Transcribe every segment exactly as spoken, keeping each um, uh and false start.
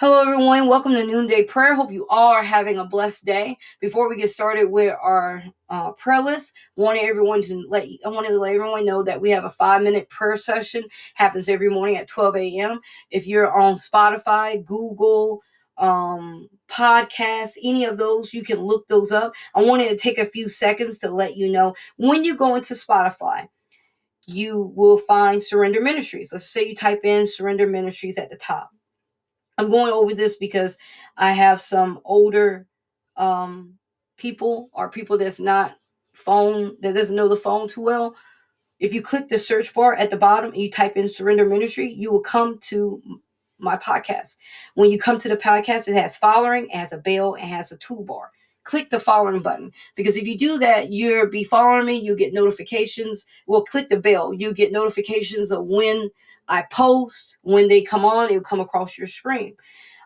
Hello, everyone. Welcome to Noonday Prayer. Hope you all are having a blessed day. Before we get started with our uh, prayer list, wanted everyone to let I wanted to let everyone know that we have a five-minute prayer session. Happens every morning at twelve a.m. If you're on Spotify, Google, um, podcasts, any of those, you can look those up. I wanted to take a few seconds to let you know when you go into Spotify, you will find Surrender Ministries. Let's say you type in Surrender Ministries at the top. I'm going over this because I have some older um, people or people that's not phone, that doesn't know the phone too well. If you click the search bar at the bottom and you type in Surrender Ministry, you will come to my podcast. When you come to the podcast, it has following, it has a bell, it has a toolbar. Click the following button, because if you do that, you'll be following me. You'll get notifications. Well, click the bell. You'll get notifications of when I post, when they come on, it'll come across your screen.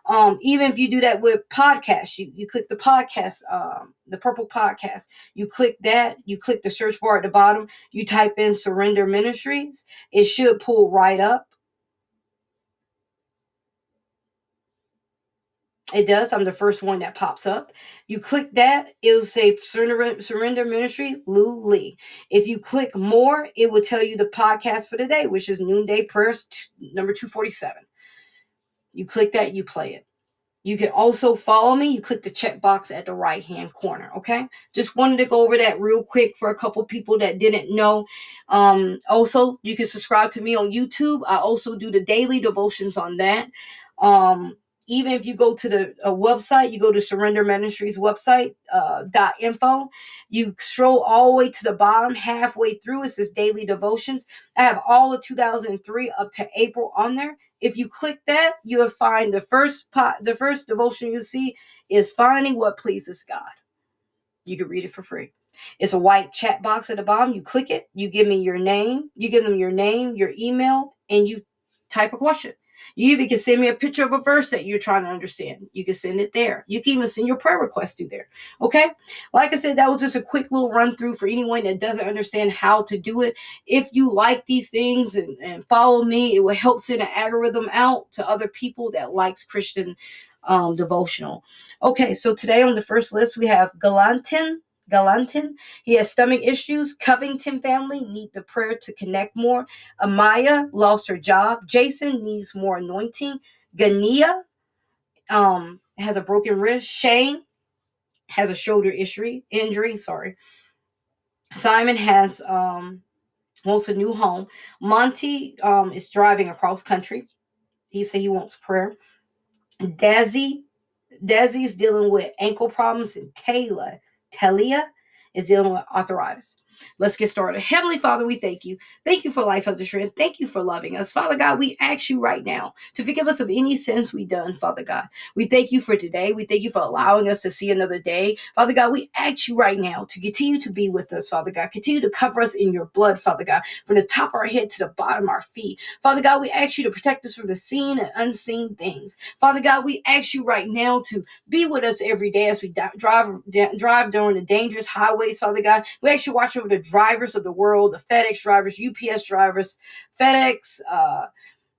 Um, even if you do that with podcasts, you, you click the podcast, um, the purple podcast, you click that, you click the search bar at the bottom, you type in Surrender Ministries. It should pull right up. It does. I'm the first one that pops up. You click that, it'll say Surrender, Surrender Ministry, Lou Lee. If you click more, it will tell you the podcast for today, which is Noonday Prayers number two forty-seven. You click that, you play it. You can also follow me. You click the checkbox at the right-hand corner, okay? Just wanted to go over that real quick for a couple people that didn't know. Um, also, you can subscribe to me on YouTube. I also do the daily devotions on that. Um... Even if you go to the uh, website, you go to Surrender Ministries website, uh, dot info, you scroll all the way to the bottom, halfway through, it says Daily Devotions. I have all of two thousand three up to April on there. If you click that, you'll find the first pot, the first devotion you see is Finding What Pleases God. You can read it for free. It's a white chat box at the bottom. You click it. You give me your name. You give them your name, your email, and you type a question. You even can send me a picture of a verse that you're trying to understand. You can send it there. You can even send your prayer request through there. Okay? Like I said, that was just a quick little run through for anyone that doesn't understand how to do it. If you like these things and, and follow me, it will help send an algorithm out to other people that likes Christian um, devotional. Okay, so today on the first list, we have Galantin. Galantin. He has stomach issues. Covington family need the prayer to connect more. Amaya lost her job. Jason needs more anointing. Gania um, has a broken wrist. Shane has a shoulder issue, injury. Sorry. Simon has um, wants a new home. Monty um, is driving across country. He said he wants prayer. Dazzy, Dazzy's dealing with ankle problems, and Taylor. Talia is dealing with arthritis. Let's get started. Heavenly Father, we thank you. Thank you for life, health, and strength. Thank you for loving us. Father God, we ask you right now to forgive us of any sins we've done, Father God. We thank you for today. We thank you for allowing us to see another day. Father God, we ask you right now to continue to be with us, Father God. Continue to cover us in your blood, Father God, from the top of our head to the bottom of our feet. Father God, we ask you to protect us from the seen and unseen things. Father God, we ask you right now to be with us every day as we di- drive, di- drive during the dangerous highways, Father God. We ask you to watch over the drivers of the world, the FedEx drivers, U P S drivers, FedEx, uh,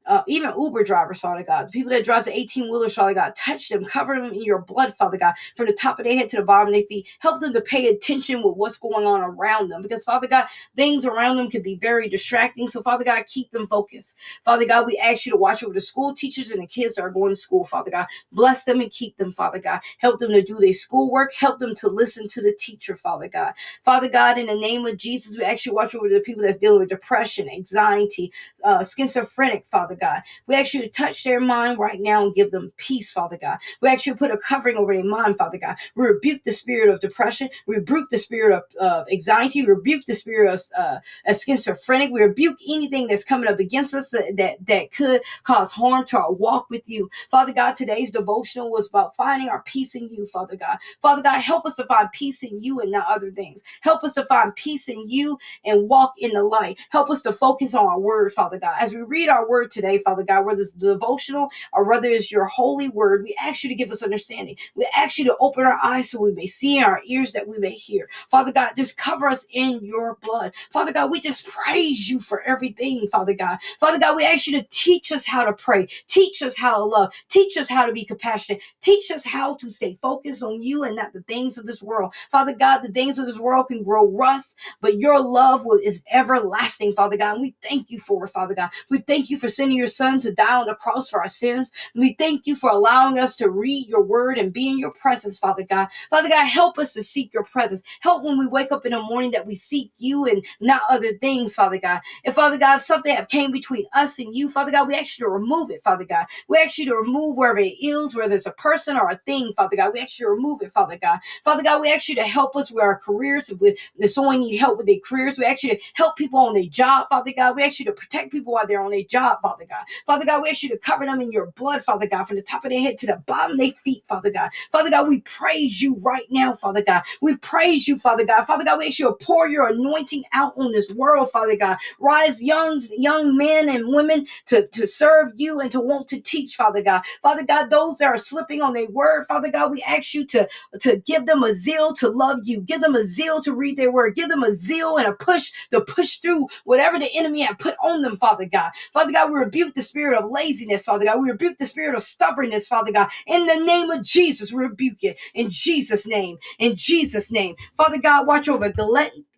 uh, even Uber drivers, Father God, the people that drive the eighteen-wheelers, Father God, touch them, cover them in your blood, Father God, from the top of their head to the bottom of their feet. Help them to pay attention with what's going on around them, because, Father God, things around them can be very distracting, so, Father God, keep them focused. Father God, we ask you to watch over the school teachers and the kids that are going to school, Father God. Bless them and keep them, Father God. Help them to do their schoolwork. Help them to listen to the teacher, Father God. Father God, in the name of Jesus, we ask you to watch over the people that's dealing with depression, anxiety, uh, schizophrenic, Father God. We ask you to touch their mind right now and give them peace, Father God. We ask you to put a covering over their mind, Father God. We rebuke the spirit of depression. We rebuke the spirit of, of anxiety. We rebuke the spirit of, uh, of schizophrenic. We rebuke anything that's coming up against us that, that, that could cause harm to our walk with you. Father God, today's devotional was about finding our peace in you, Father God. Father God, help us to find peace in you and not other things. Help us to find peace in you and walk in the light. Help us to focus on our word, Father God. As we read our word today, today, Father God, whether it's devotional or whether it's your holy word, we ask you to give us understanding. We ask you to open our eyes so we may see, our ears that we may hear. Father God, just cover us in your blood. Father God, we just praise you for everything, Father God. Father God, we ask you to teach us how to pray. Teach us how to love. Teach us how to be compassionate. Teach us how to stay focused on you and not the things of this world. Father God, the things of this world can grow rust, but your love is everlasting, Father God. And we thank you for it, Father God. We thank you for sending your son to die on the cross for our sins. And we thank you for allowing us to read your word and be in your presence, Father God. Father God, help us to seek your presence. Help when we wake up in the morning that we seek you and not other things, Father God. And Father God, if something have came between us and you, Father God, we ask you to remove it, Father God. We ask you to remove wherever it is, whether it's a person or a thing, Father God. We ask you to remove it, Father God. Father God, we ask you to help us with our careers. If someone needs help with their careers, we ask you to help people on their job, Father God. We ask you to protect people while they're on their job, Father God. Father God, we ask you to cover them in your blood, Father God, from the top of their head to the bottom of their feet, Father God. Father God, we praise you right now, Father God. We praise you, Father God. Father God, we ask you to pour your anointing out on this world, Father God. Rise young, young men and women to, to serve you and to want to teach, Father God. Father God, those that are slipping on their word, Father God, we ask you to, to give them a zeal to love you. Give them a zeal to read their word. Give them a zeal and a push to push through whatever the enemy had put on them, Father God. Father God, we rebuke the spirit of laziness, Father God. We rebuke the spirit of stubbornness, Father God. In the name of Jesus, we rebuke it. In Jesus' name. In Jesus' name. Father God, watch over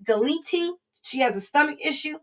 Galenting. She has a stomach issue.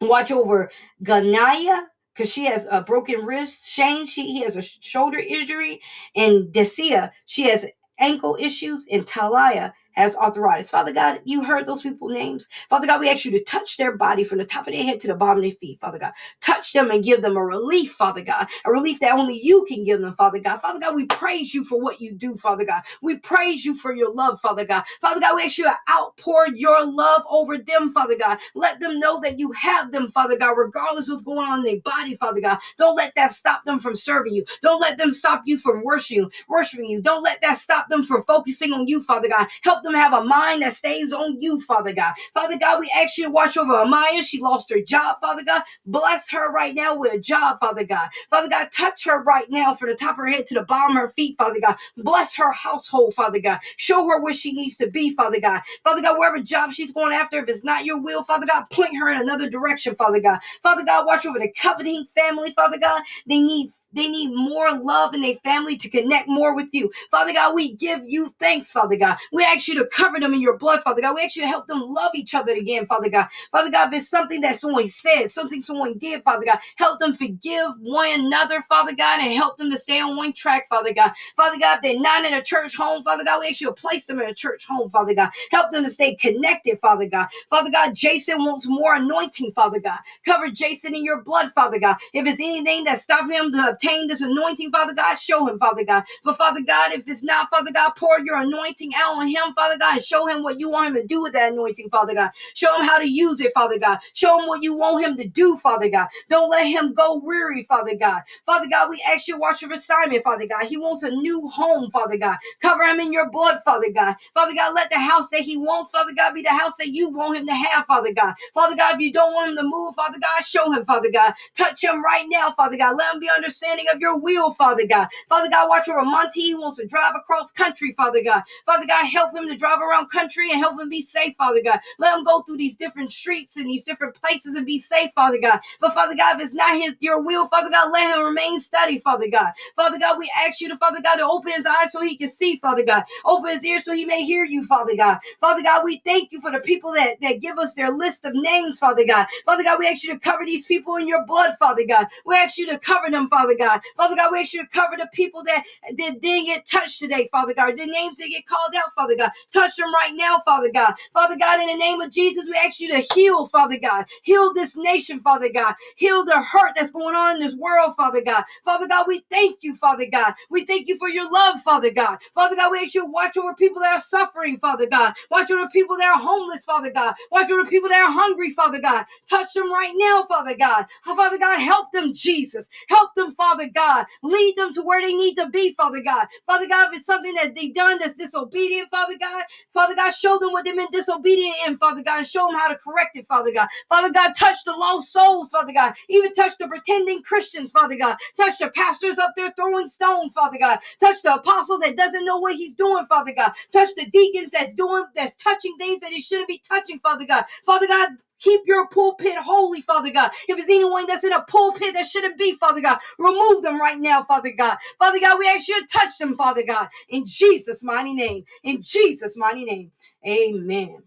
Watch over Ganaya, because she has a broken wrist. Shane, she he has a shoulder injury. And Desia, she has ankle issues. And Talia has arthritis. Father God, you heard those people's names. Father God, we ask you to touch their body from the top of their head to the bottom of their feet, Father God. Touch them and give them a relief, Father God, a relief that only you can give them, Father God. Father God, we praise you for what you do, Father God. We praise you for your love, Father God. Father God, we ask you to outpour your love over them, Father God. Let them know that you have them, Father God, regardless of what's going on in their body, Father God. Don't let that stop them from serving you. Don't let them stop you from worshiping, worshiping you. Don't let that stop them from focusing on you, Father God. Help them have a mind that stays on you, Father God. Father God, we ask you to watch over Amaya. She lost her job, Father God. Bless her right now with a job, Father God. Father God, touch her right now from the top of her head to the bottom of her feet, Father God. Bless her household, Father God. Show her where she needs to be, Father God. Father God, wherever job she's going after, if it's not your will, Father God, point her in another direction, Father God. Father God, watch over the coveting family, Father God. They need They need more love in their family to connect more with you. Father God, we give you thanks, Father God. We ask you to cover them in your blood, Father God. We ask you to help them love each other again, Father God. Father God, if it's something that someone said, something someone did, Father God, help them forgive one another, Father God, and help them to stay on one track, Father God. Father God, if they're not in a church home, Father God, we ask you to place them in a church home, Father God. Help them to stay connected, Father God. Father God, Jason wants more anointing, Father God. Cover Jason in your blood, Father God. If it's anything that stopped him to obtain this anointing, Father God, show him, Father God. But Father God, if it's not, Father God, pour your anointing out on him, Father God, and show him what you want him to do with that anointing, Father God. Show him how to use it, Father God. Show him what you want him to do, Father God. Don't let him go weary, Father God. Father God, we ask you to watch over Simon, Father God. He wants a new home, Father God. Cover him in your blood, Father God. Father God, let the house that he wants, Father God, be the house that you want him to have, Father God. Father God, if you don't want him to move, Father God, show him, Father God. Touch him right now, Father God. Let him be understood of your will, Father God. Father God, watch over Monty. He wants to drive across country, Father God. Father God, help him to drive around country and help him be safe, Father God. Let him go through these different streets and these different places and be safe, Father God. But Father God, if it's not his, your will, Father God, let him remain steady, Father God. Father God, we ask you to, Father God, to open his eyes so he can see, Father God. Open his ears so he may hear you, Father God. Father God, we thank you for the people that, that give us their list of names, Father God. Father God, we ask you to cover these people in your blood, Father God. We ask you to cover them, Father God. Father God, we ask you to cover the people that, that didn't get touched today, Father God. The names that get called out, Father God. Touch them right now, Father God. Father God, in the name of Jesus, we ask you to heal, Father God. Heal this nation, Father God. Heal the hurt that's going on in this world, Father God. Father God, we thank you, Father God. We thank you for your love, Father God. Father God, we ask you to watch over people that are suffering, Father God. Watch over people that are homeless, Father God. Watch over people that are hungry, Father God. Touch them right now, Father God. Father God, help them, Jesus. Help them, Father Father God. Lead them to where they need to be, Father God. Father God, if it's something that they've done that's disobedient, Father God, Father God, show them what they've been disobedient in, Father God, and show them how to correct it, Father God. Father God, touch the lost souls, Father God. Even touch the pretending Christians, Father God. Touch the pastors up there throwing stones, Father God. Touch the apostle that doesn't know what he's doing, Father God. Touch the deacons that's doing, that's touching things that he shouldn't be touching, Father God. Father God, keep your pulpit holy, Father God. If there's anyone that's in a pulpit that shouldn't be, Father God, remove them right now, Father God. Father God, we ask you to touch them, Father God. In Jesus' mighty name. In Jesus' mighty name. Amen.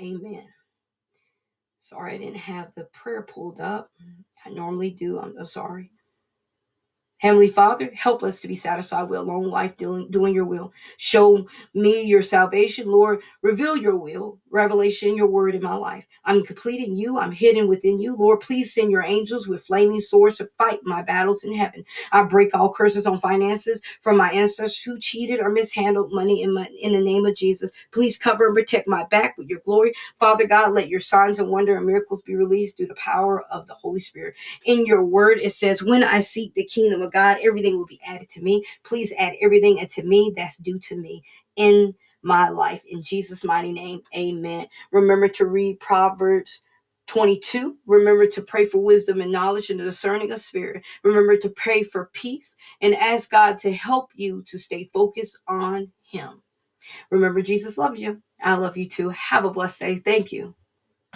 Amen. Sorry, I didn't have the prayer pulled up. I normally do. I'm, I'm sorry. Heavenly Father, help us to be satisfied with a long life doing, doing your will. Show me your salvation, Lord. Reveal your will, revelation, your word in my life. I'm complete in you. I'm hidden within you. Lord, please send your angels with flaming swords to fight my battles in heaven. I break all curses on finances from my ancestors who cheated or mishandled money in, my, in the name of Jesus. Please cover and protect my back with your glory. Father God, let your signs and wonder and miracles be released through the power of the Holy Spirit. In your word, it says, when I seek the kingdom of God, everything will be added to me. Please add everything unto me that's due to me in my life. In Jesus' mighty name, amen. Remember to read Proverbs twenty-two. Remember to pray for wisdom and knowledge and the discerning of spirit. Remember to pray for peace and ask God to help you to stay focused on him. Remember, Jesus loves you. I love you too. Have a blessed day. Thank you.